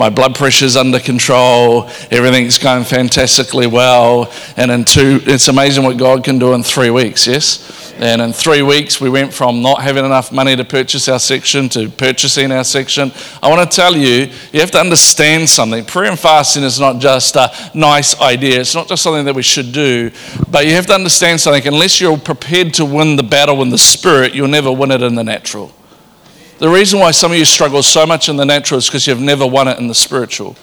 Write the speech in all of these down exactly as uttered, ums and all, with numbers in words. my blood pressure's under control, everything's going fantastically well, and in two, it's amazing what God can do in three weeks, yes? And in three weeks, we went from not having enough money to purchase our section to purchasing our section. I want to tell you, you have to understand something. Prayer and fasting is not just a nice idea. It's not just something that we should do, but you have to understand something. Unless you're prepared to win the battle in the spirit, you'll never win it in the natural. The reason why some of you struggle so much in the natural is because you've never won it in the spiritual.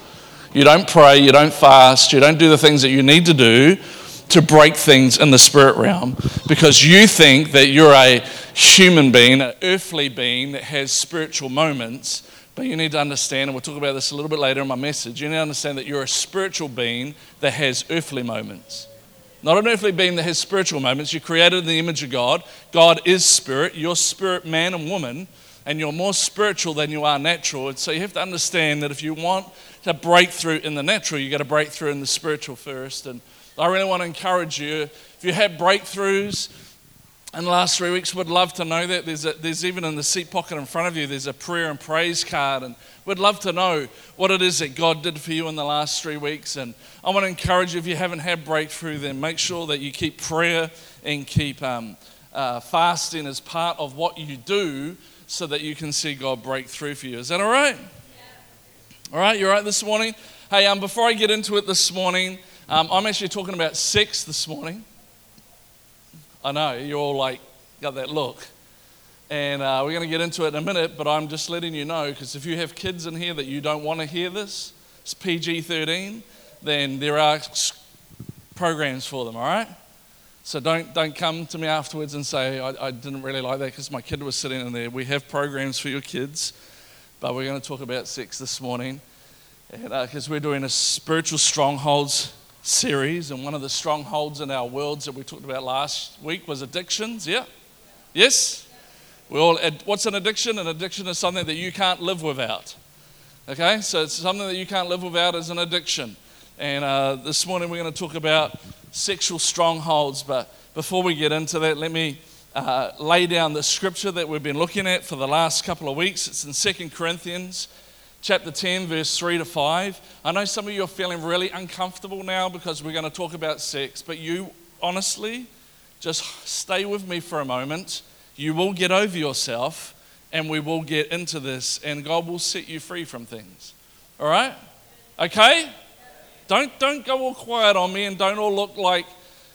You don't pray, you don't fast, you don't do the things that you need to do to break things in the spirit realm, because you think that you're a human being, an earthly being that has spiritual moments, but you need to understand, and we'll talk about this a little bit later in my message, you need to understand that you're a spiritual being that has earthly moments. Not an earthly being that has spiritual moments. You're created in the image of God. God is spirit. You're spirit man and woman, and you're more spiritual than you are natural. And so you have to understand that if you want to break through in the natural, you've got to break through in the spiritual first. And I really want to encourage you, if you had breakthroughs in the last three weeks, we'd love to know that. There's a, there's even in the seat pocket in front of you, there's a prayer and praise card, and we'd love to know what it is that God did for you in the last three weeks. And I want to encourage you, if you haven't had breakthrough, then make sure that you keep prayer and keep um, uh, fasting as part of what you do, so that you can see God break through for you. Is that all right? Yeah. All right, you all right this morning? Hey, um, before I get into it this morning, um, I'm actually talking about sex this morning. I know, you're all like, got that look. And uh, we're going to get into it in a minute, but I'm just letting you know, because if you have kids in here that you don't want to hear this, it's P G thirteen, then there are programs for them, all right? So don't don't come to me afterwards and say, I, I didn't really like that because my kid was sitting in there. We have programs for your kids, but we're going to talk about sex this morning, and because uh, we're doing a spiritual strongholds series, and one of the strongholds in our worlds that we talked about last week was addictions, yeah? Yes? We all. What's an addiction? An addiction is something that you can't live without, okay? So it's something that you can't live without is an addiction. And uh, this morning we're going to talk about sexual strongholds, but before we get into that, let me uh, lay down the scripture that we've been looking at for the last couple of weeks. It's in Second Corinthians chapter ten, verse three to five. I know some of you are feeling really uncomfortable now because we're going to talk about sex, but you honestly, just stay with me for a moment. You will get over yourself, and we will get into this, and God will set you free from things. All right? Okay? Don't don't go all quiet on me, and don't all look like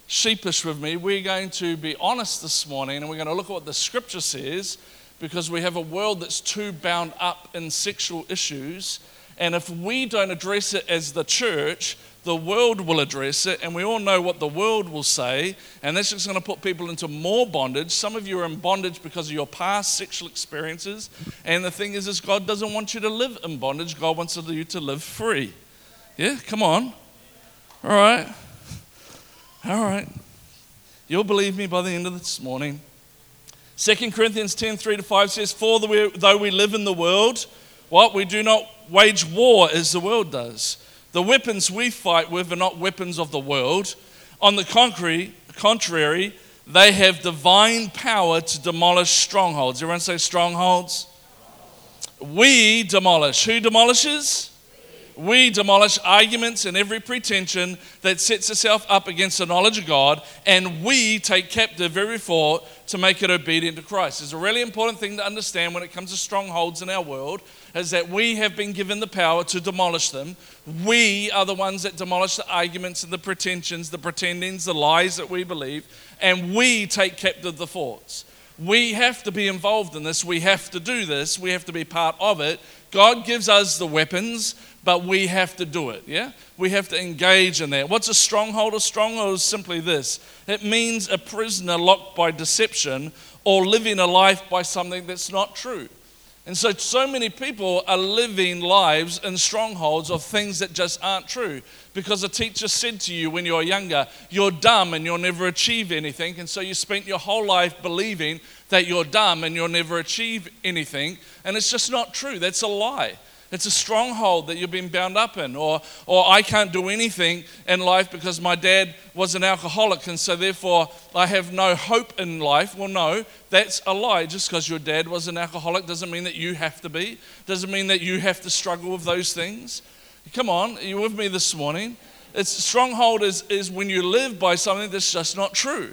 sheepish with me. We're going to be honest this morning, and we're going to look at what the scripture says, because we have a world that's too bound up in sexual issues, and if we don't address it as the church, the world will address it, and we all know what the world will say, and that's just going to put people into more bondage. Some of you are in bondage because of your past sexual experiences, and the thing is, is God doesn't want you to live in bondage. God wants you to live free. Yeah, come on. All right. All right. You'll believe me by the end of this morning. Second Corinthians ten, three to five says, For though we live in the world, what? We do not wage war as the world does. The weapons we fight with are not weapons of the world. On the contrary, they have divine power to demolish strongholds. Everyone say strongholds? We demolish. Who demolishes? We demolish arguments and every pretension that sets itself up against the knowledge of God, and we take captive every thought to make it obedient to Christ. It's a really important thing to understand when it comes to strongholds in our world, is that we have been given the power to demolish them. We are the ones that demolish the arguments and the pretensions, the pretendings, the lies that we believe, and we take captive the thoughts. We have to be involved in this. We have to do this. We have to be part of it. God gives us the weapons, but we have to do it, yeah? We have to engage in that. What's a stronghold? A stronghold is simply this. It means a prisoner locked by deception or living a life by something that's not true. And so, so many people are living lives in strongholds of things that just aren't true, because a teacher said to you when you were younger, you're dumb and you'll never achieve anything. And so you spent your whole life believing that you're dumb and you'll never achieve anything. And it's just not true. That's a lie. It's a stronghold that you've been bound up in. Or, or I can't do anything in life because my dad was an alcoholic, and so therefore I have no hope in life. Well, no, that's a lie. Just because your dad was an alcoholic doesn't mean that you have to be. Doesn't mean that you have to struggle with those things. Come on, are you with me this morning? It's stronghold is, is when you live by something that's just not true.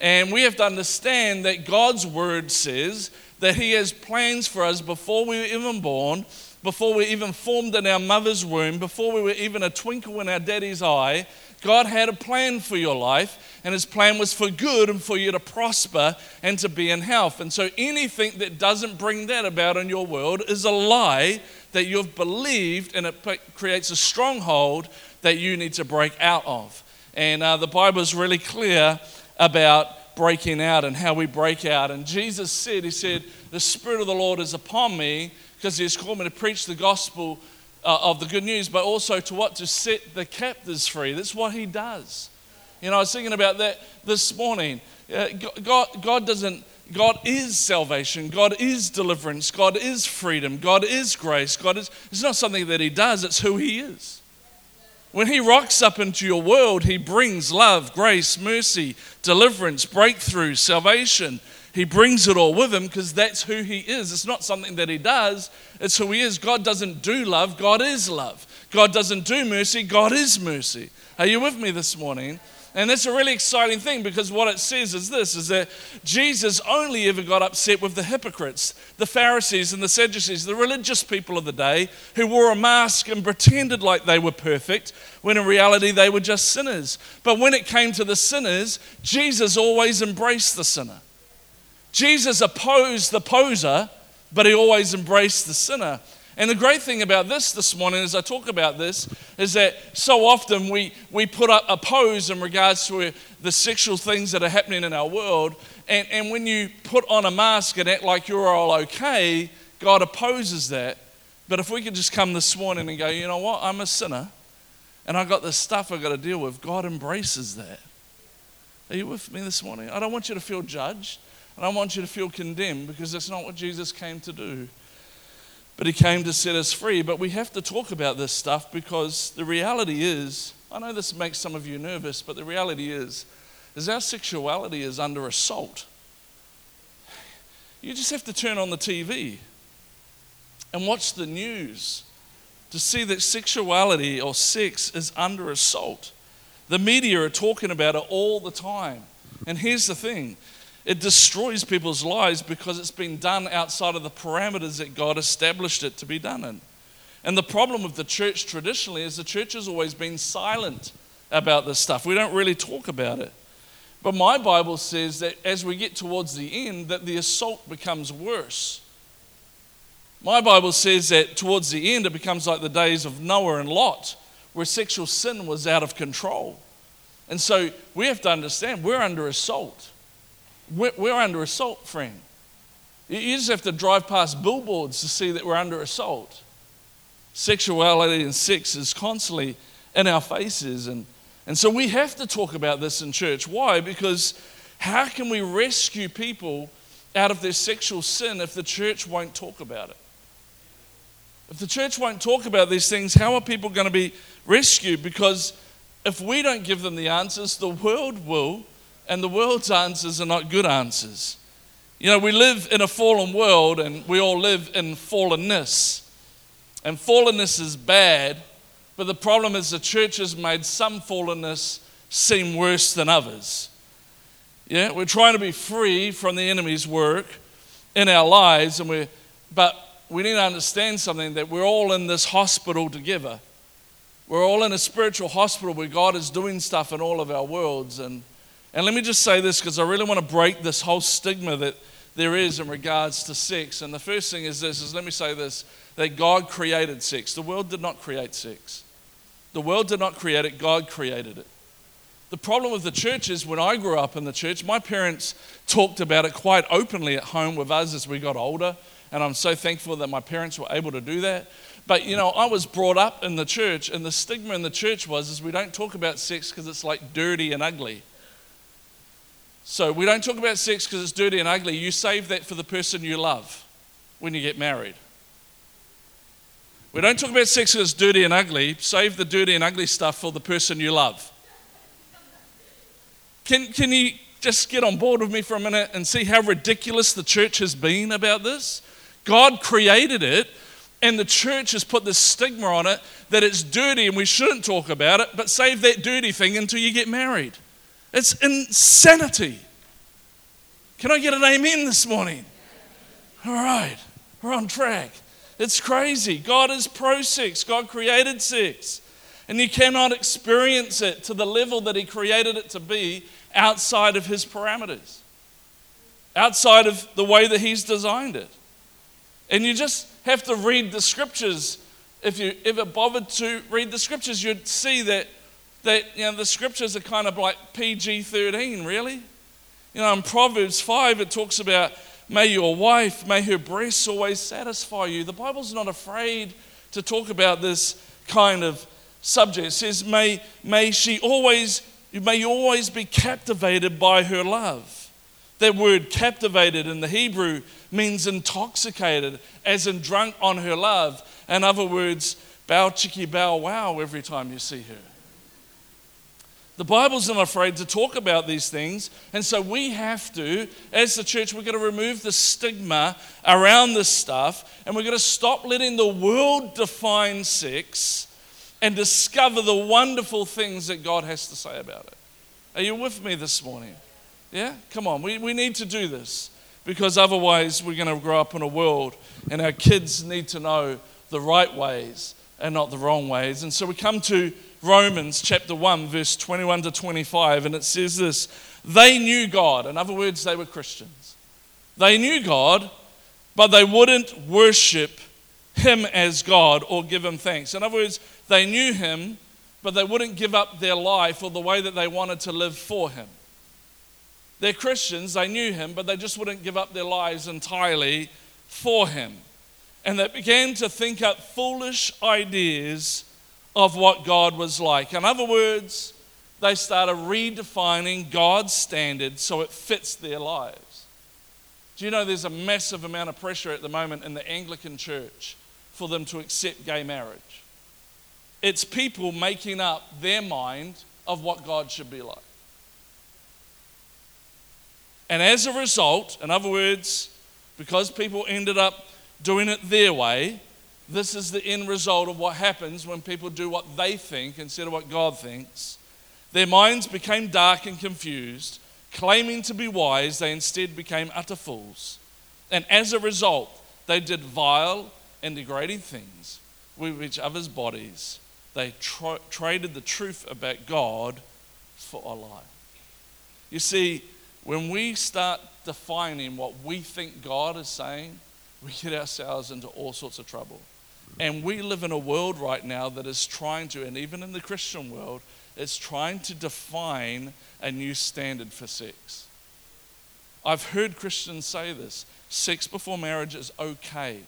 And we have to understand that God's word says that he has plans for us before we were even born, before we were even formed in our mother's womb, before we were even a twinkle in our daddy's eye. God had a plan for your life, and his plan was for good and for you to prosper and to be in health. And so anything that doesn't bring that about in your world is a lie that you've believed, and it creates a stronghold that you need to break out of. And uh, the Bible is really clear about breaking out and how we break out. And Jesus said, he said, the Spirit of the Lord is upon me because he has called me to preach the gospel uh, of the good news, but also to what? To set the captives free. That's what he does. You know, I was thinking about that this morning. Uh, God, God doesn't God is salvation, God is deliverance, God is freedom, God is grace, God is, it's not something that he does, it's who he is. When he rocks up into your world, he brings love, grace, mercy, deliverance, breakthrough, salvation. He brings it all with him because that's who he is. It's not something that he does, it's who he is. God doesn't do love, God is love. God doesn't do mercy, God is mercy. Are you with me this morning? And that's a really exciting thing, because what it says is this, is that Jesus only ever got upset with the hypocrites, the Pharisees and the Sadducees, the religious people of the day who wore a mask and pretended like they were perfect, when in reality they were just sinners. But when it came to the sinners, Jesus always embraced the sinner. Jesus opposed the poser, but he always embraced the sinner. And the great thing about this this morning, as I talk about this, is that so often we, we put up a pose in regards to the sexual things that are happening in our world, and, and when you put on a mask and act like you're all okay, God opposes that. But if we could just come this morning and go, you know what, I'm a sinner, and I've got this stuff I've got to deal with, God embraces that. Are you with me this morning? I don't want you to feel judged, and I don't want you to feel condemned, because that's not what Jesus came to do. But he came to set us free. But we have to talk about this stuff, because the reality is, I know this makes some of you nervous, but the reality is, is our sexuality is under assault. You just have to turn on the T V and watch the news to see that sexuality or sex is under assault. The media are talking about it all the time. And here's the thing. It destroys people's lives because it's been done outside of the parameters that God established it to be done in. And the problem with the church traditionally is the church has always been silent about this stuff. We don't really talk about it. But my Bible says that as we get towards the end, that the assault becomes worse. My Bible says that towards the end, it becomes like the days of Noah and Lot, where sexual sin was out of control. And so we have to understand we're under assault. We're under assault, friend. You just have to drive past billboards to see that we're under assault. Sexuality and sex is constantly in our faces. And, and so we have to talk about this in church. Why? Because how can we rescue people out of their sexual sin if the church won't talk about it? If the church won't talk about these things, how are people going to be rescued? Because if we don't give them the answers, the world will. And the world's answers are not good answers. You know, we live in a fallen world, and we all live in fallenness. And fallenness is bad, but the problem is the church has made some fallenness seem worse than others. Yeah, we're trying to be free from the enemy's work in our lives, and we but we need to understand something, that we're all in this hospital together. We're all in a spiritual hospital where God is doing stuff in all of our worlds. And And let me just say this, because I really want to break this whole stigma that there is in regards to sex. And the first thing is this, is let me say this, that God created sex. The world did not create sex. The world did not create it, God created it. The problem with the church is, when I grew up in the church, my parents talked about it quite openly at home with us as we got older. And I'm so thankful that my parents were able to do that. But, you know, I was brought up in the church, and the stigma in the church was, is we don't talk about sex because it's like dirty and ugly. So we don't talk about sex because it's dirty and ugly. You save that for the person you love when you get married. We don't talk about sex as dirty and ugly. Save the dirty and ugly stuff for the person you love. Can, can you just get on board with me for a minute and see how ridiculous the church has been about this? God created it, and the church has put this stigma on it that it's dirty and we shouldn't talk about it, but save that dirty thing until you get married. It's insanity. Can I get an amen this morning? All right, we're on track. It's crazy. God is pro-sex. God created sex. And you cannot experience it to the level that he created it to be outside of his parameters, outside of the way that he's designed it. And you just have to read the scriptures. If you ever bothered to read the scriptures, you'd see that, that you know, the scriptures are kind of like P G thirteen, really. You know, in Proverbs five, it talks about, may your wife, may her breasts always satisfy you. The Bible's not afraid to talk about this kind of subject. It says, may, may she always, may you always be captivated by her love. That word captivated in the Hebrew means intoxicated, as in drunk on her love. In other words, bow chicky bow wow every time you see her. The Bible's not afraid to talk about these things, and so we have to, as the church, we're going to remove the stigma around this stuff, and we're going to stop letting the world define sex and discover the wonderful things that God has to say about it. Are you with me this morning? Yeah? Come on, we, we need to do this, because otherwise we're going to grow up in a world, and our kids need to know the right ways and not the wrong ways. And so we come to Romans chapter one, verse twenty-one to twenty-five, and it says this: they knew God. In other words, they were Christians. They knew God, but they wouldn't worship him as God or give him thanks. In other words, they knew him, but they wouldn't give up their life or the way that they wanted to live for him. They're Christians, they knew him, but they just wouldn't give up their lives entirely for him. And they began to think up foolish ideas of what God was like. In other words, they started redefining God's standard so it fits their lives. Do you know there's a massive amount of pressure at the moment in the Anglican church for them to accept gay marriage? It's people making up their mind of what God should be like. And as a result, in other words, because people ended up doing it their way, this is the end result of what happens when people do what they think instead of what God thinks. Their minds became dark and confused. Claiming to be wise, they instead became utter fools. And as a result, they did vile and degrading things with each other's bodies. They tra- traded the truth about God for a lie. You see, when we start defining what we think God is saying, we get ourselves into all sorts of trouble. And we live in a world right now that is trying to, and even in the Christian world, it's trying to define a new standard for sex. I've heard Christians say this: sex before marriage is okay.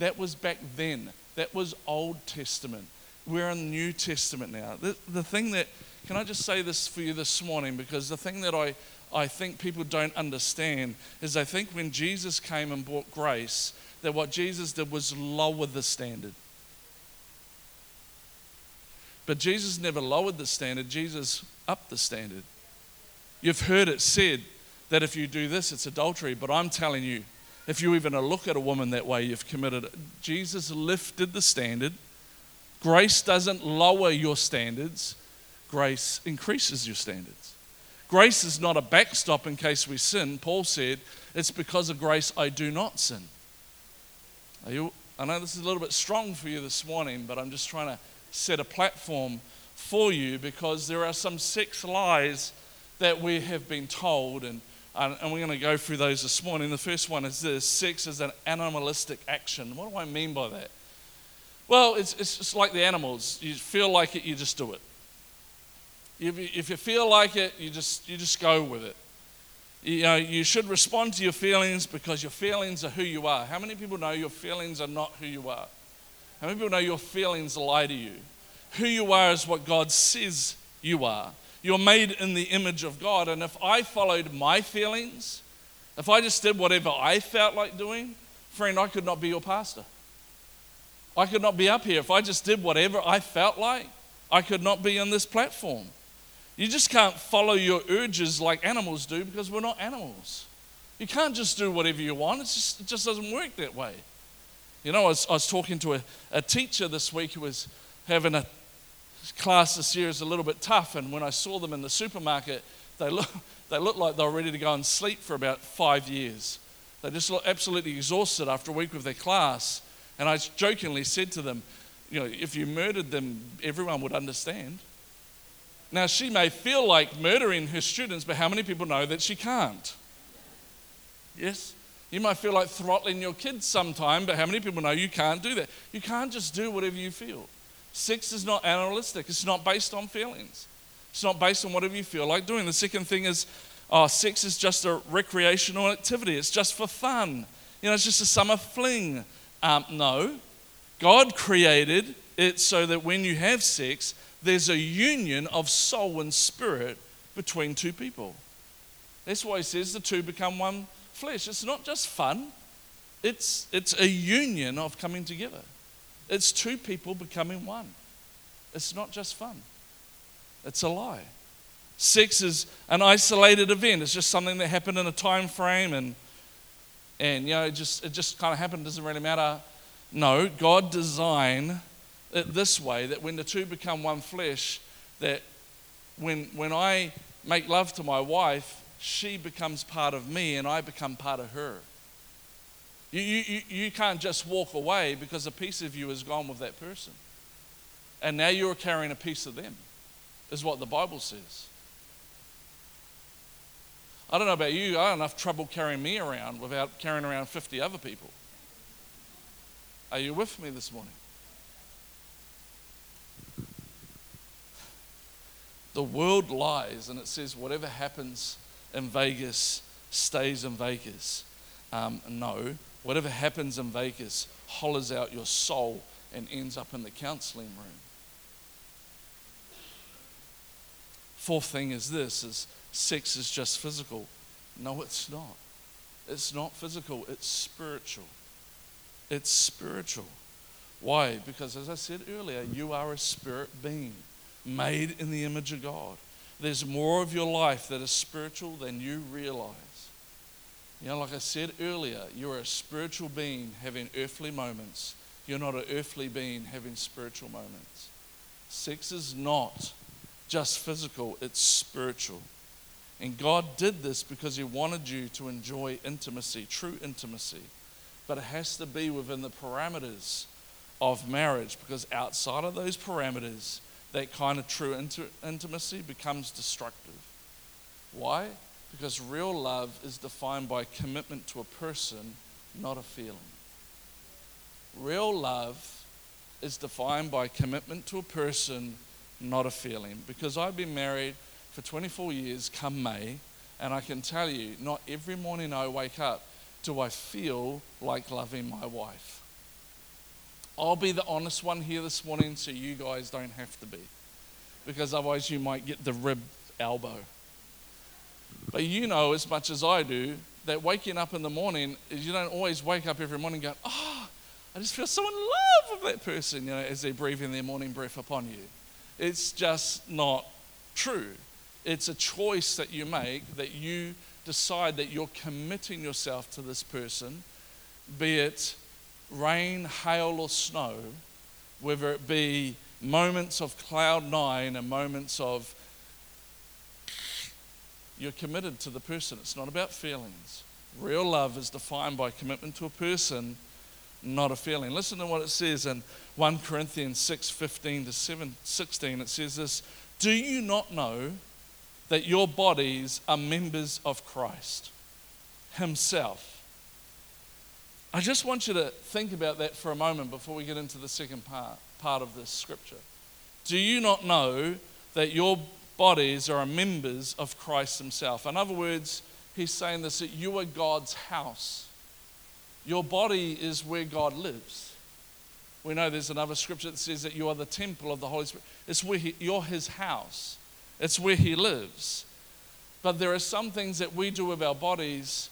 That was back then. That was Old Testament. We're in the New Testament now. The, the thing that, can I just say this for you this morning, because the thing that I, I think people don't understand is I think when Jesus came and brought grace, that what Jesus did was lower the standard. But Jesus never lowered the standard, Jesus upped the standard. You've heard it said that if you do this, it's adultery, but I'm telling you, if you even look at a woman that way, you've committed it. Jesus lifted the standard. Grace doesn't lower your standards, grace increases your standards. Grace is not a backstop in case we sin. Paul said, it's because of grace I do not sin. Are you, I know this is a little bit strong for you this morning, but I'm just trying to set a platform for you, because there are some sex lies that we have been told, and, and, and we're going to go through those this morning. The first one is this: sex is an animalistic action. What do I mean by that? Well, it's, it's just like the animals. You feel like it, you just do it. If you, if you feel like it, you just, you just go with it. You know, you should respond to your feelings, because your feelings are who you are. How many people know your feelings are not who you are? How many people know your feelings lie to you? Who you are is what God says you are. You're made in the image of God. And if I followed my feelings, if I just did whatever I felt like doing, friend, I could not be your pastor. I could not be up here. If I just did whatever I felt like, I could not be on this platform. You just can't follow your urges like animals do, because we're not animals. You can't just do whatever you want. It's just, it just doesn't work that way. You know, I was, I was talking to a, a teacher this week who was having a class this year. Is a little bit tough, and when I saw them in the supermarket, they look, they looked like they were ready to go and sleep for about five years. They just looked absolutely exhausted after a week with their class. And I jokingly said to them, you know, if you murdered them, everyone would understand. Now, she may feel like murdering her students, but how many people know that she can't? Yes? You might feel like throttling your kids sometime, but how many people know you can't do that? You can't just do whatever you feel. Sex is not animalistic. It's not based on feelings. It's not based on whatever you feel like doing. The second thing is, oh, sex is just a recreational activity. It's just for fun. You know, it's just a summer fling. Um, no, God created it so that when you have sex, there's a union of soul and spirit between two people. That's why he says the two become one flesh. It's not just fun. It's, it's a union of coming together. It's two people becoming one. It's not just fun. It's a lie. Sex is an isolated event. It's just something that happened in a time frame, and and you know, it just it just kind of happened. It doesn't really matter. No, God designed it this way, that when the two become one flesh, that when when I make love to my wife, she becomes part of me, and I become part of her. You, you, you can't just walk away, because a piece of you is gone with that person. And now you're carrying a piece of them, is what the Bible says. I don't know about you, I have enough trouble carrying me around without carrying around fifty other people. Are you with me this morning? The world lies, and it says whatever happens in Vegas stays in Vegas. Um, no, whatever happens in Vegas hollers out your soul and ends up in the counseling room. Fourth thing is this, is sex is just physical. No, it's not. It's not physical, it's spiritual. It's spiritual. Why? Because as I said earlier, you are a spirit being made in the image of God. There's more of your life that is spiritual than you realize. You know, like I said earlier, you're a spiritual being having earthly moments. You're not an earthly being having spiritual moments. Sex is not just physical, it's spiritual. And God did this because he wanted you to enjoy intimacy, true intimacy. But it has to be within the parameters of marriage, because outside of those parameters, that kind of true inter- intimacy becomes destructive. Why? Because real love is defined by commitment to a person, not a feeling. Real love is defined by commitment to a person, not a feeling. Because I've been married for twenty-four years come May, and I can tell you, not every morning I wake up do I feel like loving my wife. I'll be the honest one here this morning, so you guys don't have to be. Because otherwise you might get the rib elbow. But you know as much as I do that waking up in the morning, you don't always wake up every morning going, oh, I just feel so in love with that person, you know, as they're breathing their morning breath upon you. It's just not true. It's a choice that you make, that you decide that you're committing yourself to this person, be it rain, hail, or snow, whether it be moments of cloud nine and moments of you're committed to the person. It's not about feelings. Real love is defined by commitment to a person, not a feeling. Listen to what it says in First Corinthians six fifteen to sixteen. It says this, do you not know that your bodies are members of Christ himself? I just want you to think about that for a moment before we get into the second part, part of this scripture. Do you not know that your bodies are members of Christ himself? In other words, he's saying this, that you are God's house. Your body is where God lives. We know there's another scripture that says that you are the temple of the Holy Spirit. It's where he, you're his house. It's where he lives. But there are some things that we do with our bodies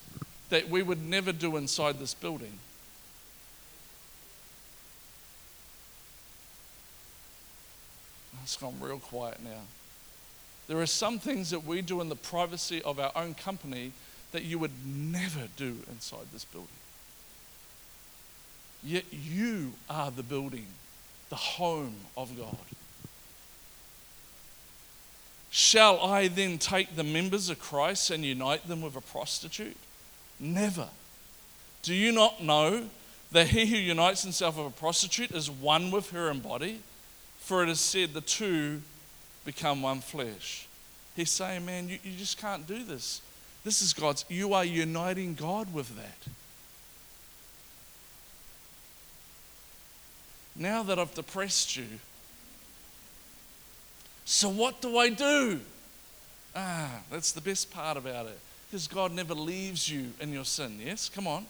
that we would never do inside this building. It's gone real quiet now. There are some things that we do in the privacy of our own company that you would never do inside this building. Yet you are the building, the home of God. Shall I then take the members of Christ and unite them with a prostitute? Never. Do you not know that he who unites himself with a prostitute is one with her in body? For it is said, the two become one flesh. He's saying, man, you, you just can't do this. This is God's. You are uniting God with that. Now that I've depressed you, so what do I do? Ah, that's the best part about it. Because God never leaves you in your sin, yes? Come on.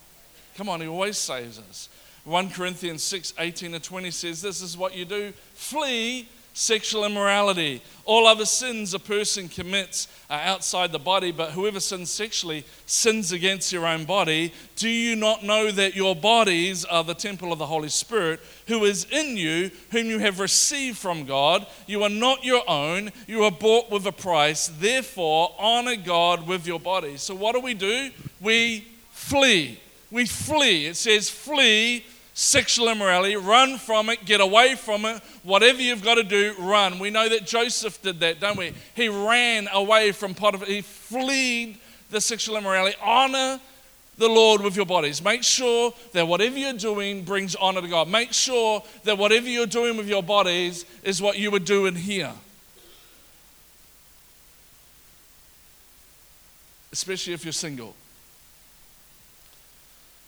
Come on, he always saves us. First Corinthians six, eighteen to twenty says, this is what you do. Flee sexual immorality. All other sins a person commits are outside the body, but whoever sins sexually sins against your own body. Do you not know that your bodies are the temple of the Holy Spirit, who is in you, whom you have received from God? You are not your own. You are bought with a price. Therefore, honor God with your body. So what do we do? We flee. We flee. It says flee sexual immorality, run from it, get away from it. Whatever you've got to do, run. We know that Joseph did that, don't we? He ran away from Potiphar. He fled the sexual immorality. Honor the Lord with your bodies. Make sure that whatever you're doing brings honor to God. Make sure that whatever you're doing with your bodies is what you would do in here. Especially if you're single.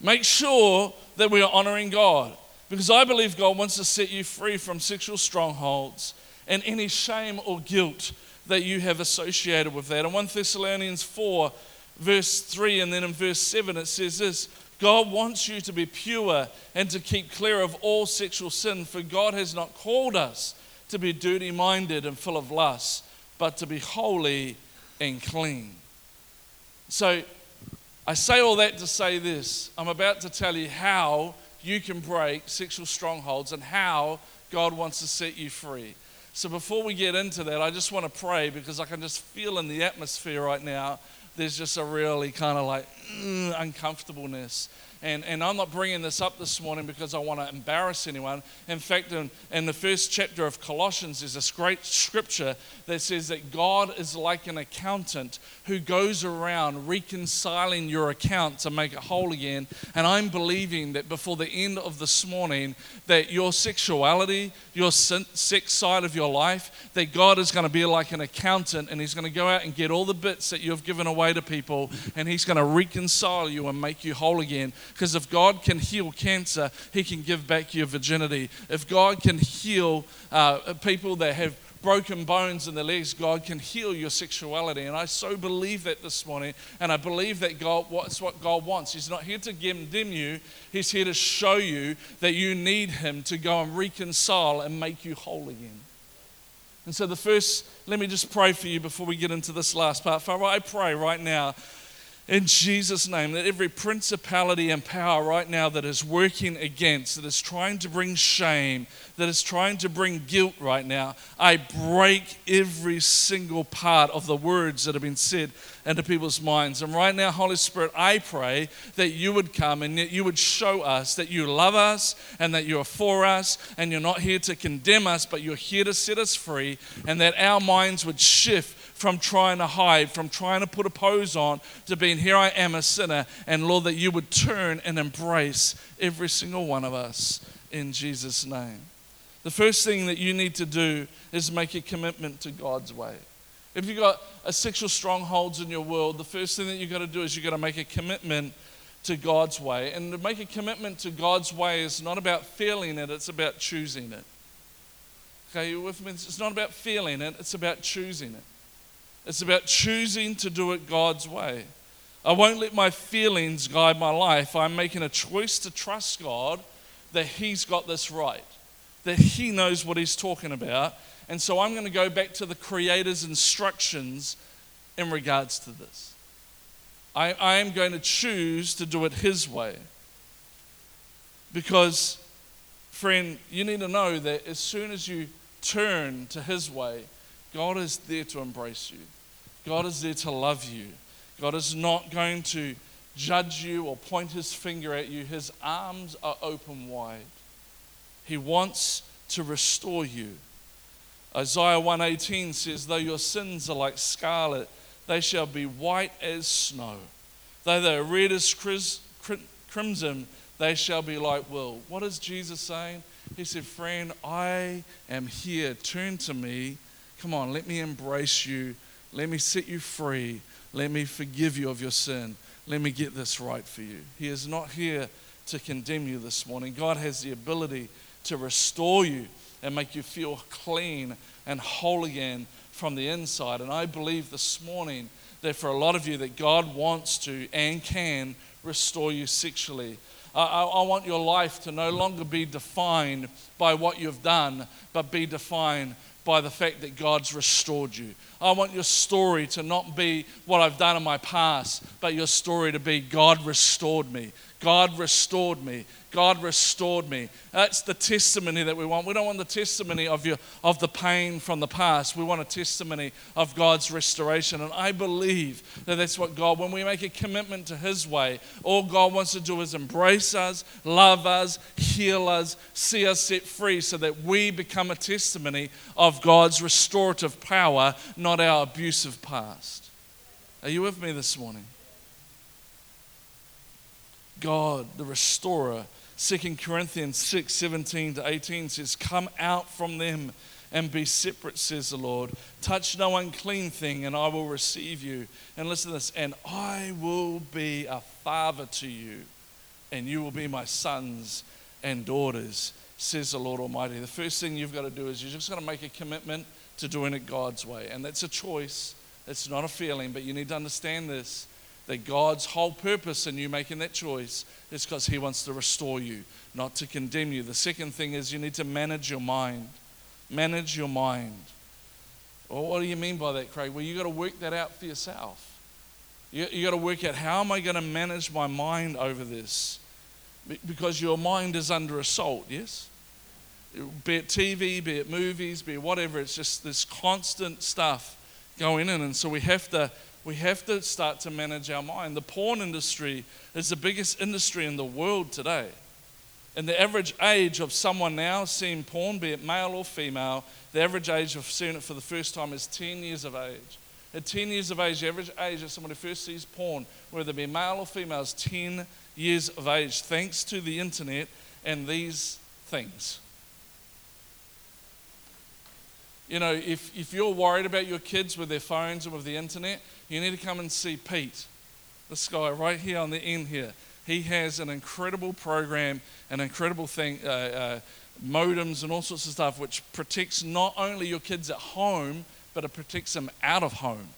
Make sure that we are honoring God, because I believe God wants to set you free from sexual strongholds and any shame or guilt that you have associated with that. In First Thessalonians four, verse three, and then in verse seven, it says this, God wants you to be pure and to keep clear of all sexual sin, for God has not called us to be dirty-minded and full of lust, but to be holy and clean. So, I say all that to say this. I'm about to tell you how you can break sexual strongholds and how God wants to set you free. So before we get into that, I just want to pray, because I can just feel in the atmosphere right now, there's just a really kind of like mm, uncomfortableness. And, and I'm not bringing this up this morning because I want to embarrass anyone. In fact, in, in the first chapter of Colossians, there's this great scripture that says that God is like an accountant who goes around reconciling your account to make it whole again. And I'm believing that before the end of this morning, that your sexuality, your sin, sex side of your life, that God is going to be like an accountant, and he's going to go out and get all the bits that you've given away to people, and he's going to reconcile you and make you whole again. Because if God can heal cancer, he can give back your virginity. If God can heal uh, people that have broken bones in their legs, God can heal your sexuality. And I so believe that this morning. And I believe that God, what's what God wants. He's not here to condemn you. He's here to show you that you need him to go and reconcile and make you whole again. And so the first, let me just pray for you before we get into this last part. Father, I pray right now, in Jesus' name, that every principality and power right now that is working against, that is trying to bring shame, that is trying to bring guilt right now, I break every single part of the words that have been said into people's minds. And right now, Holy Spirit, I pray that you would come and that you would show us that you love us and that you are for us, and you're not here to condemn us, but you're here to set us free, and that our minds would shift from trying to hide, from trying to put a pose on, to being, here I am, a sinner. And Lord, that you would turn and embrace every single one of us in Jesus' name. The first thing that you need to do is make a commitment to God's way. If you've got a sexual strongholds in your world, the first thing that you've got to do is you've got to make a commitment to God's way. And to make a commitment to God's way is not about feeling it, it's about choosing it. Okay, you with me? It's not about feeling it, it's about choosing it. It's about choosing to do it God's way. I won't let my feelings guide my life. I'm making a choice to trust God that he's got this right, that he knows what he's talking about. And so I'm going to go back to the Creator's instructions in regards to this. I, I am going to choose to do it his way. Because, friend, you need to know that as soon as you turn to his way, God is there to embrace you. God is there to love you. God is not going to judge you or point his finger at you. His arms are open wide. He wants to restore you. Isaiah one eighteen says, though your sins are like scarlet, they shall be white as snow. Though they are red as crimson, they shall be like wool. What is Jesus saying? He said, friend, I am here. Turn to me. Come on, let me embrace you. Let me set you free. Let me forgive you of your sin. Let me get this right for you. He is not here to condemn you this morning. God has the ability to restore you and make you feel clean and whole again from the inside. And I believe this morning that for a lot of you that God wants to and can restore you sexually. I, I, I want your life to no longer be defined by what you've done, but be defined by the fact that God's restored you. I want your story to not be what I've done in my past, but your story to be God restored me. God restored me. God restored me. That's the testimony that we want. We don't want the testimony of your of the pain from the past. We want a testimony of God's restoration. And I believe that that's what God, when we make a commitment to his way, all God wants to do is embrace us, love us, heal us, see us set free so that we become a testimony of God's restorative power, not our abusive past. Are you with me this morning? God, the restorer, Second Corinthians six, seventeen to eighteen says, come out from them and be separate, says the Lord. Touch no unclean thing and I will receive you. And listen to this, and I will be a father to you and you will be my sons and daughters, says the Lord Almighty. The first thing you've got to do is you're just going to make a commitment to doing it God's way. And that's a choice. It's not a feeling, but you need to understand this, that God's whole purpose in you making that choice is because he wants to restore you, not to condemn you. The second thing is you need to manage your mind. Manage your mind. Well, what do you mean by that, Craig? Well, you got to work that out for yourself. You, you got to work out, how am I going to manage my mind over this? Because your mind is under assault, yes? Be it T V, be it movies, be it whatever. It's just this constant stuff going in. And so we have to We have to start to manage our mind. The porn industry is the biggest industry in the world today. And the average age of someone now seeing porn, be it male or female, the average age of seeing it for the first time is ten years of age. At ten years of age, the average age of someone who first sees porn, whether it be male or female, is ten years of age, thanks to the internet and these things. You know, if, if you're worried about your kids with their phones and with the internet, you need to come and see Pete, this guy right here on the end here. He has an incredible program, an incredible thing, uh, uh, modems and all sorts of stuff, which protects not only your kids at home, but it protects them out of home.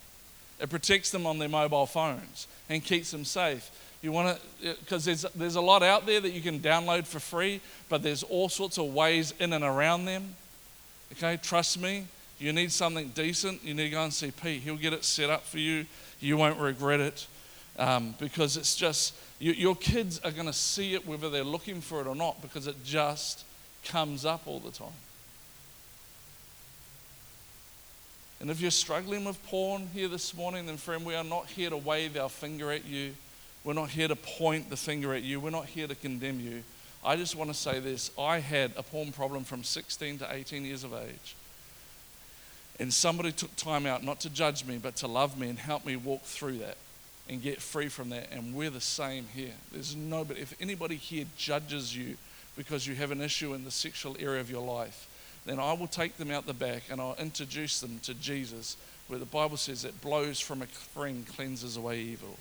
It protects them on their mobile phones and keeps them safe. You want to, because there's, there's a lot out there that you can download for free, but there's all sorts of ways in and around them. Okay, trust me, you need something decent, you need to go and see Pete. He'll get it set up for you. You won't regret it um, because it's just, you, your kids are going to see it whether they're looking for it or not, because it just comes up all the time. And if you're struggling with porn here this morning, then friend, we are not here to wave our finger at you. We're not here to point the finger at you. We're not here to condemn you. I just want to say this. I had a porn problem from sixteen to eighteen years of age. And somebody took time out not to judge me, but to love me and help me walk through that and get free from that. And we're the same here. There's nobody, if anybody here judges you because you have an issue in the sexual area of your life, then I will take them out the back and I'll introduce them to Jesus, where the Bible says that blows from a friend cleanses away evil.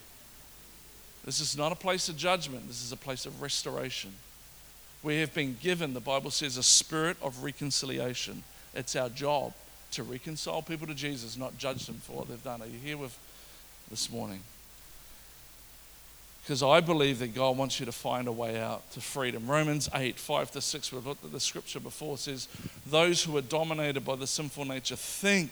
This is not a place of judgment. This is a place of restoration. We have been given, the Bible says, a spirit of reconciliation. It's our job to reconcile people to Jesus, not judge them for what they've done. Are you here with this morning? Because I believe that God wants you to find a way out to freedom. Romans eight, five to six, we've looked at the scripture before, says, those who are dominated by the sinful nature think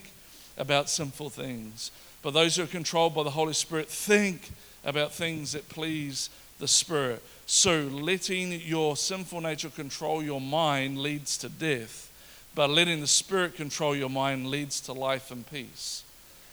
about sinful things, but those who are controlled by the Holy Spirit think about things that please the Spirit. So letting your sinful nature control your mind leads to death, But letting the Spirit control your mind leads to life and peace.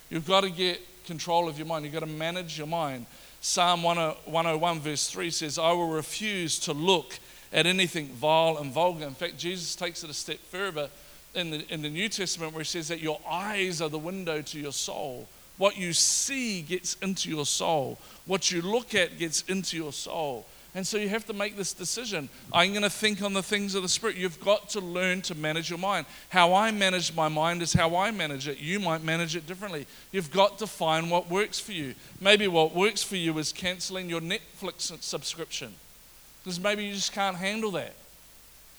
You've got to get control of your mind. You've got to manage your mind. Psalm one oh one verse three says, I will refuse to look at anything vile and vulgar. In fact, Jesus takes it a step further in the, in the New Testament, where he says that your eyes are the window to your soul. What you see gets into your soul. What you look at gets into your soul. And so you have to make this decision. I'm going to think on the things of the Spirit. You've got to learn to manage your mind. How I manage my mind is how I manage it. You might manage it differently. You've got to find what works for you. Maybe what works for you is canceling your Netflix subscription, because maybe you just can't handle that.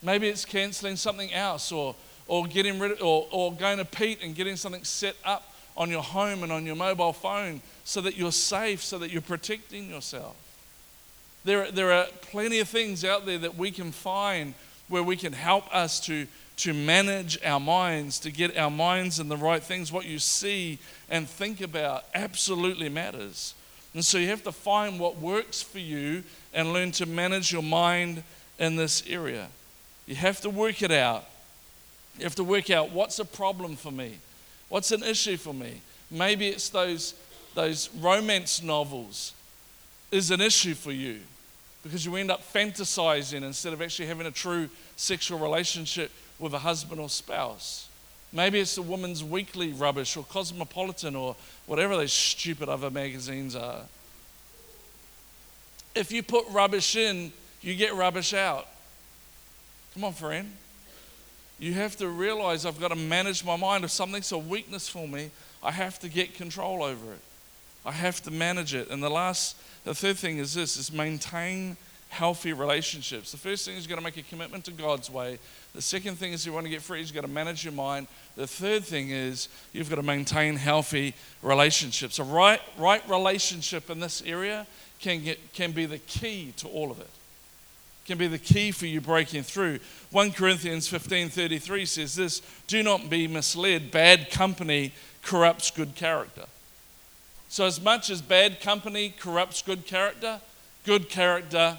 Maybe it's canceling something else, or or getting rid of, or, or going to Pete and getting something set up on your home and on your mobile phone so that you're safe, so that you're protecting yourself. There, there are plenty of things out there that we can find where we can help us to, to manage our minds, to get our minds in the right things. What you see and think about absolutely matters. And so you have to find what works for you and learn to manage your mind in this area. You have to work it out. You have to work out, what's a problem for me? What's an issue for me? Maybe it's those, those romance novels is an issue for you, because you end up fantasizing instead of actually having a true sexual relationship with a husband or spouse. Maybe it's the Women's Weekly rubbish, or Cosmopolitan, or whatever those stupid other magazines are. If you put rubbish in, you get rubbish out. Come on, friend. You have to realize, I've got to manage my mind. If something's a weakness for me, I have to get control over it. I have to manage it. And the last, the third thing is this, is maintain healthy relationships. The first thing is, you've got to make a commitment to God's way. The second thing is, you want to get free, you've got to manage your mind. The third thing is, you've got to maintain healthy relationships. A right, right relationship in this area can get, can be the key to all of it. Can be the key for you breaking through. First Corinthians fifteen thirty-three says this, do not be misled, bad company corrupts good character. So as much as bad company corrupts good character, good character,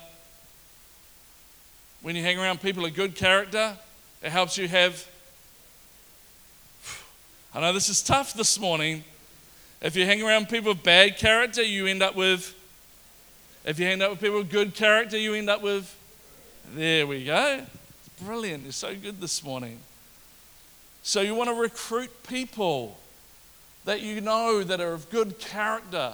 when you hang around people of good character, it helps you have, I know this is tough this morning, if you hang around people of bad character, you end up with, if you hang out with people of good character, you end up with, there we go, brilliant, you're so good this morning. So you want to recruit people that you know that are of good character,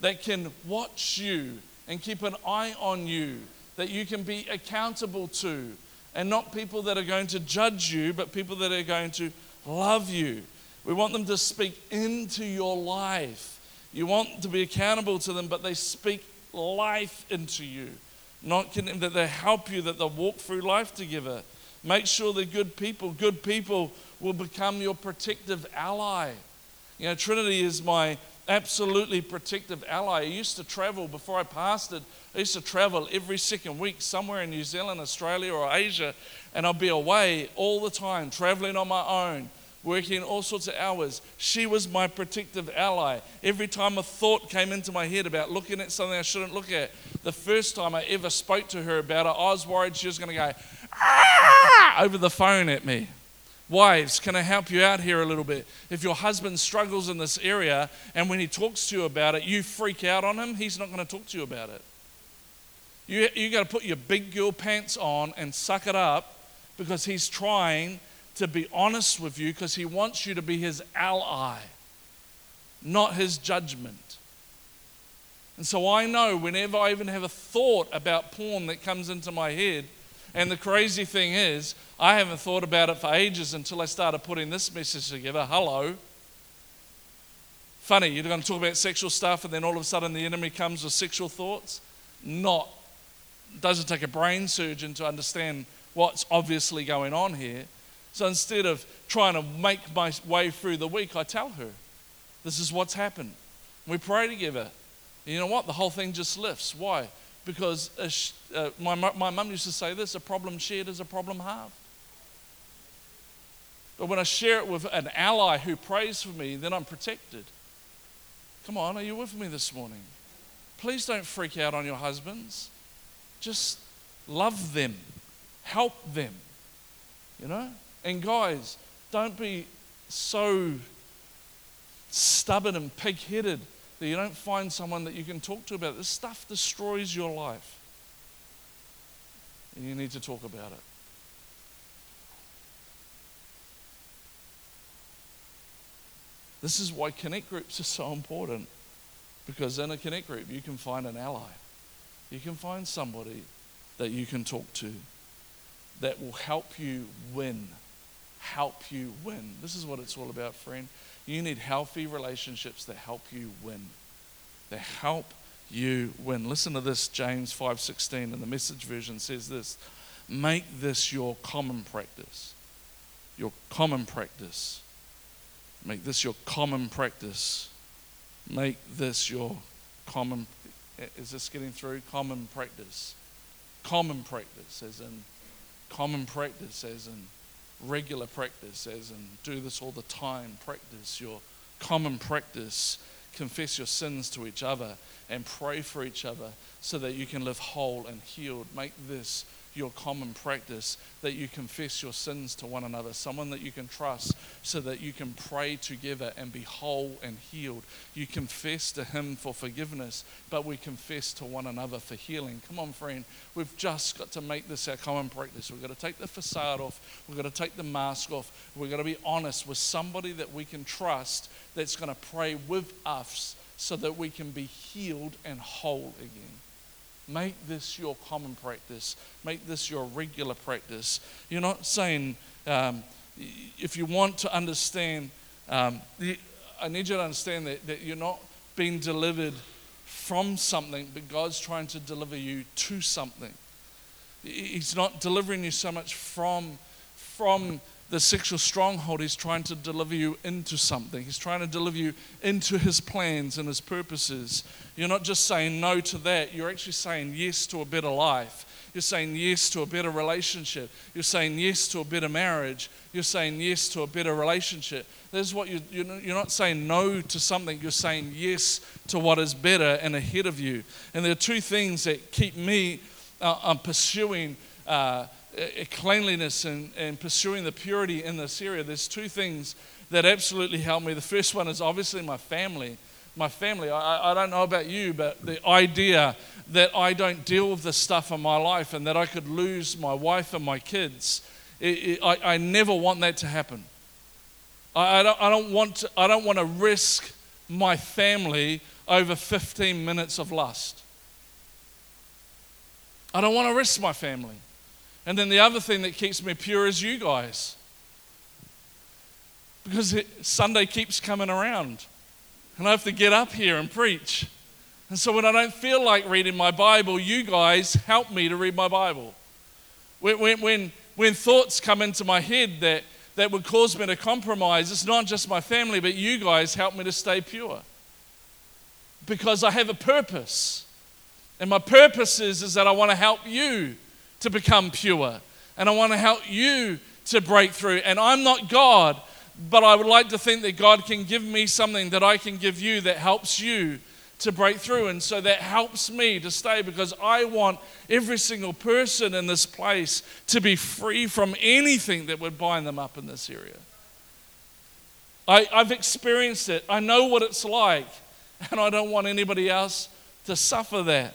that can watch you and keep an eye on you, that you can be accountable to, and not people that are going to judge you, but people that are going to love you. We want them to speak into your life. You want to be accountable to them, but they speak life into you. Not that they help you, that they'll walk through life together. Make sure they're good people. Good people will become your protective ally. You know, Trinity is my absolutely protective ally. I used to travel, before I pastored, I used to travel every second week somewhere in New Zealand, Australia, or Asia, and I'd be away all the time, traveling on my own, working all sorts of hours. She was my protective ally. Every time a thought came into my head about looking at something I shouldn't look at, the first time I ever spoke to her about it, I was worried she was going to go, ah, over the phone at me. Wives, can I help you out here a little bit? If your husband struggles in this area, and when he talks to you about it, you freak out on him, he's not going to talk to you about it. You, you got to put your big girl pants on and suck it up, because he's trying to be honest with you, because he wants you to be his ally, not his judgment. And so I know whenever I even have a thought about porn that comes into my head, and the crazy thing is, I haven't thought about it for ages until I started putting this message together. Hello. Funny, you're going to talk about sexual stuff, and then all of a sudden the enemy comes with sexual thoughts? Not. It doesn't take a brain surgeon to understand what's obviously going on here. So instead of trying to make my way through the week, I tell her, this is what's happened. We pray together. You know what? The whole thing just lifts. Why? Because uh, my my mum used to say this, a problem shared is a problem halved. But when I share it with an ally who prays for me, then I'm protected. Come on, are you with me this morning? Please don't freak out on your husbands. Just love them. Help them. You know? And guys, don't be so stubborn and pig-headed that you don't find someone that you can talk to about it. This stuff destroys your life. And you need to talk about it. This is why connect groups are so important, because in a connect group you can find an ally. You can find somebody that you can talk to that will help you win. Help you win. This is what it's all about, friend. You need healthy relationships that help you win. That help you win. Listen to this, James five sixteen in the Message version says this: make this your common practice. Your common practice. Make this your common practice. Make this your common, is this getting through? Common practice. Common practice as in common practice as in regular practice, as in do this all the time. Practice your common practice. Confess your sins to each other and pray for each other so that you can live whole and healed. Make this your common practice, that you confess your sins to one another, someone that you can trust, so that you can pray together and be whole and healed. You confess to him for forgiveness, but we confess to one another for healing. Come on, friend, we've just got to make this our common practice. We've got to take the facade off. We've got to take the mask off. We've got to be honest with somebody that we can trust that's going to pray with us so that we can be healed and whole again. Make this your common practice. Make this your regular practice. You're not saying, um, if you want to understand, um, I need you to understand that, that you're not being delivered from something, but God's trying to deliver you to something. He's not delivering you so much from, from the sexual stronghold. He's trying to deliver you into something. He's trying to deliver you into his plans and his purposes. You're not just saying no to that. You're actually saying yes to a better life. You're saying yes to a better relationship. You're saying yes to a better marriage. You're saying yes to a better relationship. That's what you, you're not saying no to something. You're saying yes to what is better and ahead of you. And there are two things that keep me uh, I'm pursuing uh, cleanliness and, and pursuing the purity in this area. There's two things that absolutely help me. The first one is obviously my family. My family, I, I don't know about you, but the idea that I don't deal with this stuff in my life and that I could lose my wife and my kids, it, it, I, I never want that to happen. I, I, don't, I, don't want to, I don't want to risk my family over fifteen minutes of lust. I don't want to risk my family. And then the other thing that keeps me pure is you guys. Because it, Sunday keeps coming around. And I have to get up here and preach. And so when I don't feel like reading my Bible, you guys help me to read my Bible. When, when, when, when thoughts come into my head that, that would cause me to compromise, it's not just my family, but you guys help me to stay pure. Because I have a purpose. And my purpose is, is that I want to help you to become pure. And I want to help you to break through. And I'm not God, but I would like to think that God can give me something that I can give you that helps you to break through. And so that helps me to stay, because I want every single person in this place to be free from anything that would bind them up in this area. I, I've experienced it. I know what it's like. And I don't want anybody else to suffer that.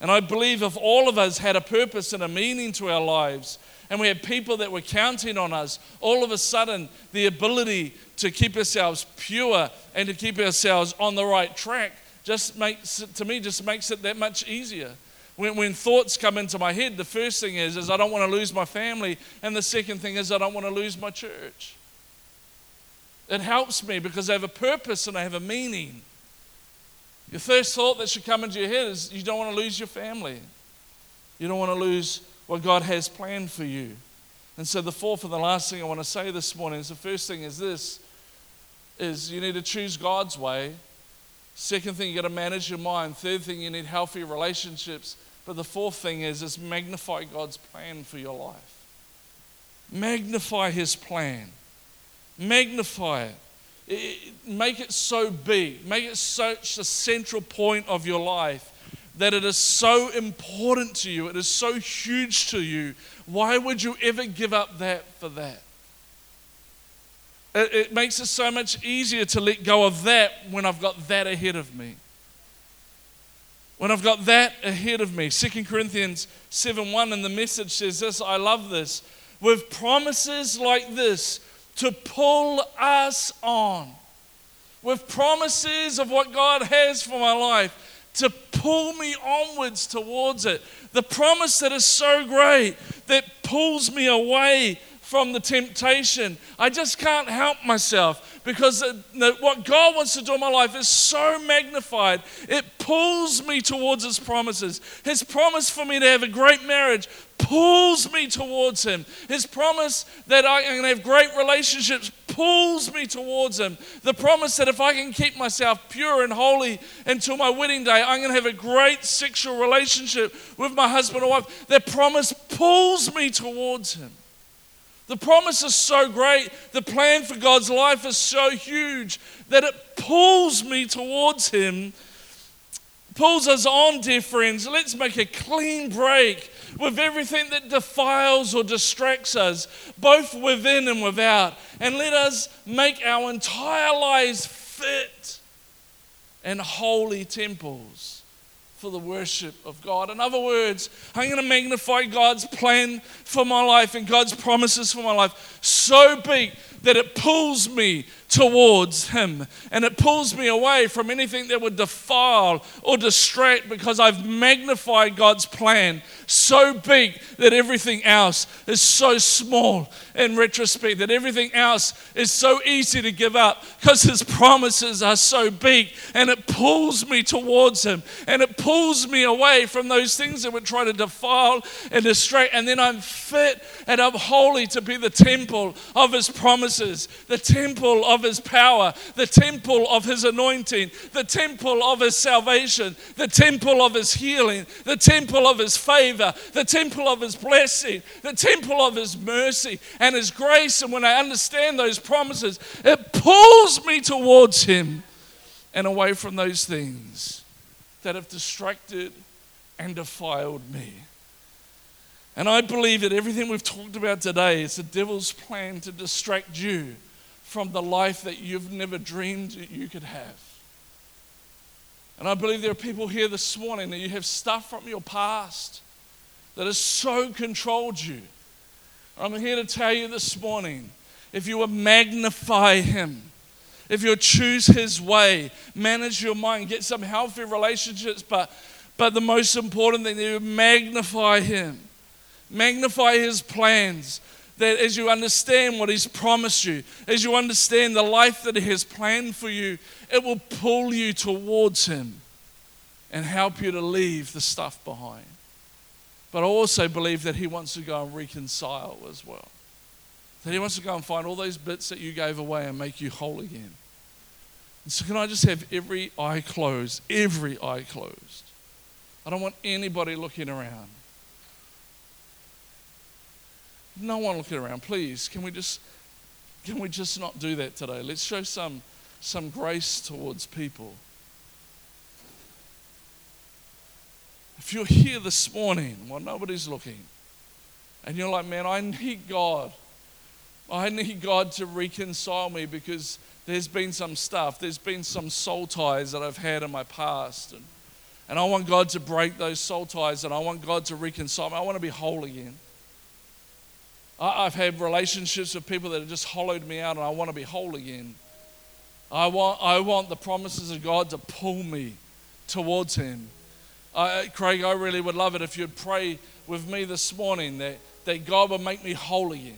And I believe if all of us had a purpose and a meaning to our lives, and we had people that were counting on us, all of a sudden the ability to keep ourselves pure and to keep ourselves on the right track just makes it, to me, just makes it that much easier. When, when thoughts come into my head, the first thing is, is I don't want to lose my family, and the second thing is I don't want to lose my church. It helps me because I have a purpose and I have a meaning. Your first thought that should come into your head is you don't want to lose your family. You don't want to lose what God has planned for you. And so the fourth and the last thing I want to say this morning is, the first thing is this, is you need to choose God's way. Second thing, you got to manage your mind. Third thing, you need healthy relationships. But the fourth thing is, is magnify God's plan for your life. Magnify his plan. Magnify it. It, make it so big, make it such a central point of your life that it is so important to you, it is so huge to you. Why would you ever give up that for that? It, it makes it so much easier to let go of that when I've got that ahead of me. When I've got that ahead of me. Second Corinthians seven one in the Message says this, I love this. With promises like this to pull us on. With promises of what God has for my life to pull me onwards towards it. The promise that is so great that pulls me away from the temptation. I just can't help myself because what God wants to do in my life is so magnified. It pulls me towards His promises. His promise for me to have a great marriage pulls me towards Him. His promise that I'm going to have great relationships pulls me towards Him. The promise that if I can keep myself pure and holy until my wedding day, I'm going to have a great sexual relationship with my husband or wife. That promise pulls me towards Him. The promise is so great, the plan for God's life is so huge that it pulls me towards Him, pulls us on, dear friends. Let's make a clean break with everything that defiles or distracts us, both within and without, and let us make our entire lives fit and holy temples for the worship of God. In other words, I'm going to magnify God's plan for my life and God's promises for my life so big that it pulls me towards Him and it pulls me away from anything that would defile or distract because I've magnified God's plan so big that everything else is so small in retrospect, that everything else is so easy to give up because His promises are so big and it pulls me towards Him and it pulls me away from those things that would try to defile and distract, and then I'm fit and I'm holy to be the temple of His promises, the temple of His power, the temple of His anointing, the temple of His salvation, the temple of His healing, the temple of His favor, the temple of His blessing, the temple of His mercy and His grace. And when I understand those promises, it pulls me towards Him and away from those things that have distracted and defiled me. And I believe that everything we've talked about today is the devil's plan to distract you from the life that you've never dreamed that you could have. And I believe there are people here this morning that you have stuff from your past that has so controlled you. I'm here to tell you this morning, if you will magnify Him, if you'll choose His way, manage your mind, get some healthy relationships, but, but the most important thing, you magnify Him. Magnify His plans. That as you understand what He's promised you, as you understand the life that He has planned for you, it will pull you towards Him and help you to leave the stuff behind. But I also believe that He wants to go and reconcile as well. That He wants to go and find all those bits that you gave away and make you whole again. And so can I just have every eye closed, every eye closed. I don't want anybody looking around. No one looking around, please. Can we just can we just not do that today? Let's show some some grace towards people. If you're here this morning while nobody's looking, and you're like, man, I need God. I need God to reconcile me because there's been some stuff, there's been some soul ties that I've had in my past, and, and I want God to break those soul ties, and I want God to reconcile me. I want to be whole again. I've had relationships with people that have just hollowed me out, and I want to be whole again. I want I want the promises of God to pull me towards Him. I, Craig, I really would love it if you'd pray with me this morning that, that God would make me whole again.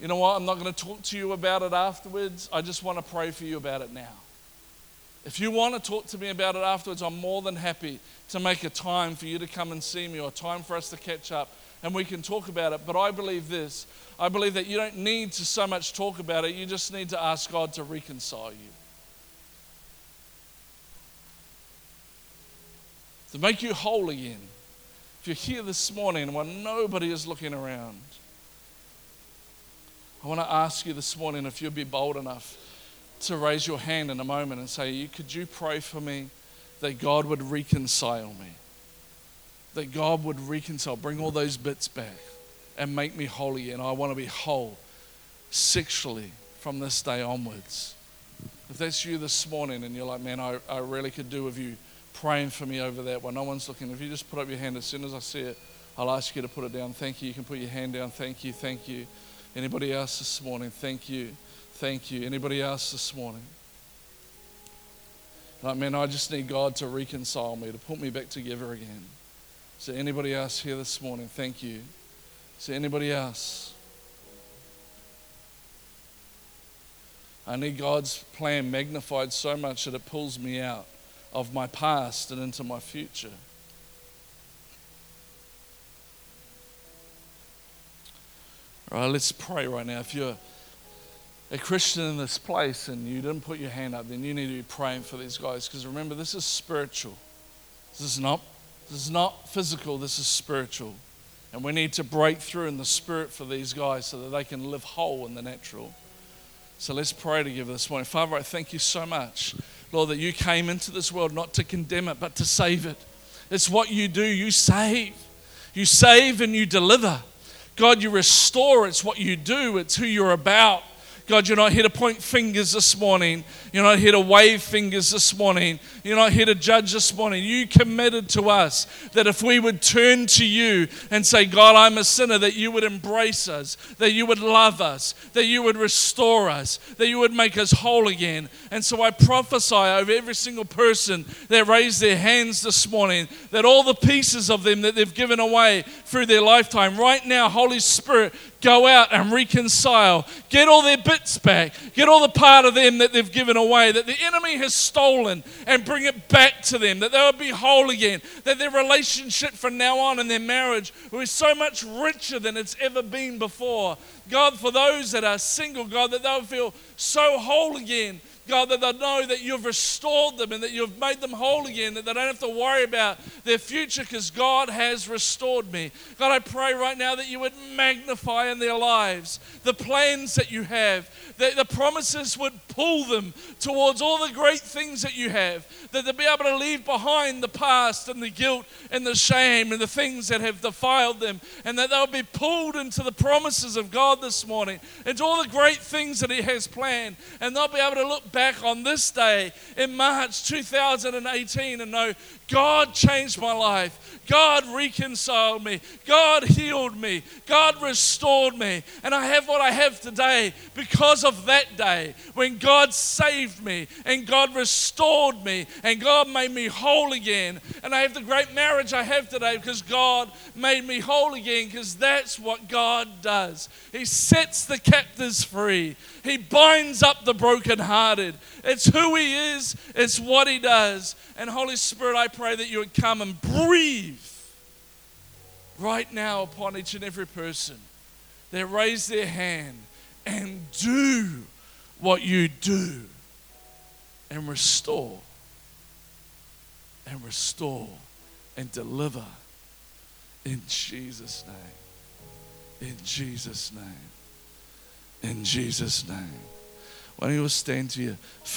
You know what? I'm not going to talk to you about it afterwards. I just want to pray for you about it now. If you want to talk to me about it afterwards, I'm more than happy to make a time for you to come and see me, or a time for us to catch up and we can talk about it. But I believe this. I believe that you don't need to so much talk about it. You just need to ask God to reconcile you. To make you whole again. If you're here this morning while nobody is looking around, I want to ask you this morning if you'll be bold enough to raise your hand in a moment and say, could you pray for me that God would reconcile me? That God would reconcile, bring all those bits back. and make me holy, and I want to be whole sexually from this day onwards. If that's you this morning and you're like, man, I, I really could do with you praying for me over that when no one's looking, if you just put up your hand as soon as I see it, I'll ask you to put it down. Thank you. You can put your hand down. Thank you. Thank you. Anybody else this morning? Thank you. Thank you. Anybody else this morning? Like, man, I just need God to reconcile me, to put me back together again. So anybody else here this morning? Thank you. So anybody else? I need God's plan magnified so much that it pulls me out of my past and into my future. All right, let's pray right now. If you're a Christian in this place and you didn't put your hand up, then you need to be praying for these guys, because remember, this is spiritual. This is not, this is not physical, this is spiritual. And we need to break through in the spirit for these guys so that they can live whole in the natural. So let's pray together this morning. Father, I thank you so much, Lord, that you came into this world not to condemn it, but to save it. It's what you do. You save. You save and you deliver. God, you restore. It's what you do. It's who you're about. God, you're not here to point fingers this morning. You're not here to wave fingers this morning. You're not here to judge this morning. You committed to us that if we would turn to you and say, God, I'm a sinner, that you would embrace us, that you would love us, that you would restore us, that you would make us whole again. And so I prophesy over every single person that raised their hands this morning, that all the pieces of them that they've given away through their lifetime, right now, Holy Spirit, go out and reconcile. Get all their bits back. Get all the part of them that they've given away, that the enemy has stolen, and bring it back to them, that they will be whole again, that their relationship from now on and their marriage will be so much richer than it's ever been before. God, for those that are single, God, that they'll feel so whole again. God, that they know that you've restored them and that you've made them whole again, that they don't have to worry about their future because God has restored me. God, I pray right now that you would magnify in their lives the plans that you have, that the promises would pull them towards all the great things that you have, that they'll be able to leave behind the past and the guilt and the shame and the things that have defiled them, and that they'll be pulled into the promises of God this morning, into all the great things that he has planned, and they'll be able to look back on this day in March two thousand eighteen and know, God changed my life. God reconciled me. God healed me. God restored me. And I have what I have today because of that day when God saved me and God restored me and God made me whole again. And I have the great marriage I have today because God made me whole again, because that's what God does. He sets the captives free. He binds up the brokenhearted. It's who he is. It's what he does. And Holy Spirit, I pray that you would come and breathe right now upon each and every person that raised their hand, and do what you do and restore and restore and deliver in Jesus' name. In Jesus' name. In Jesus' name. Why don't you all stand to your feet?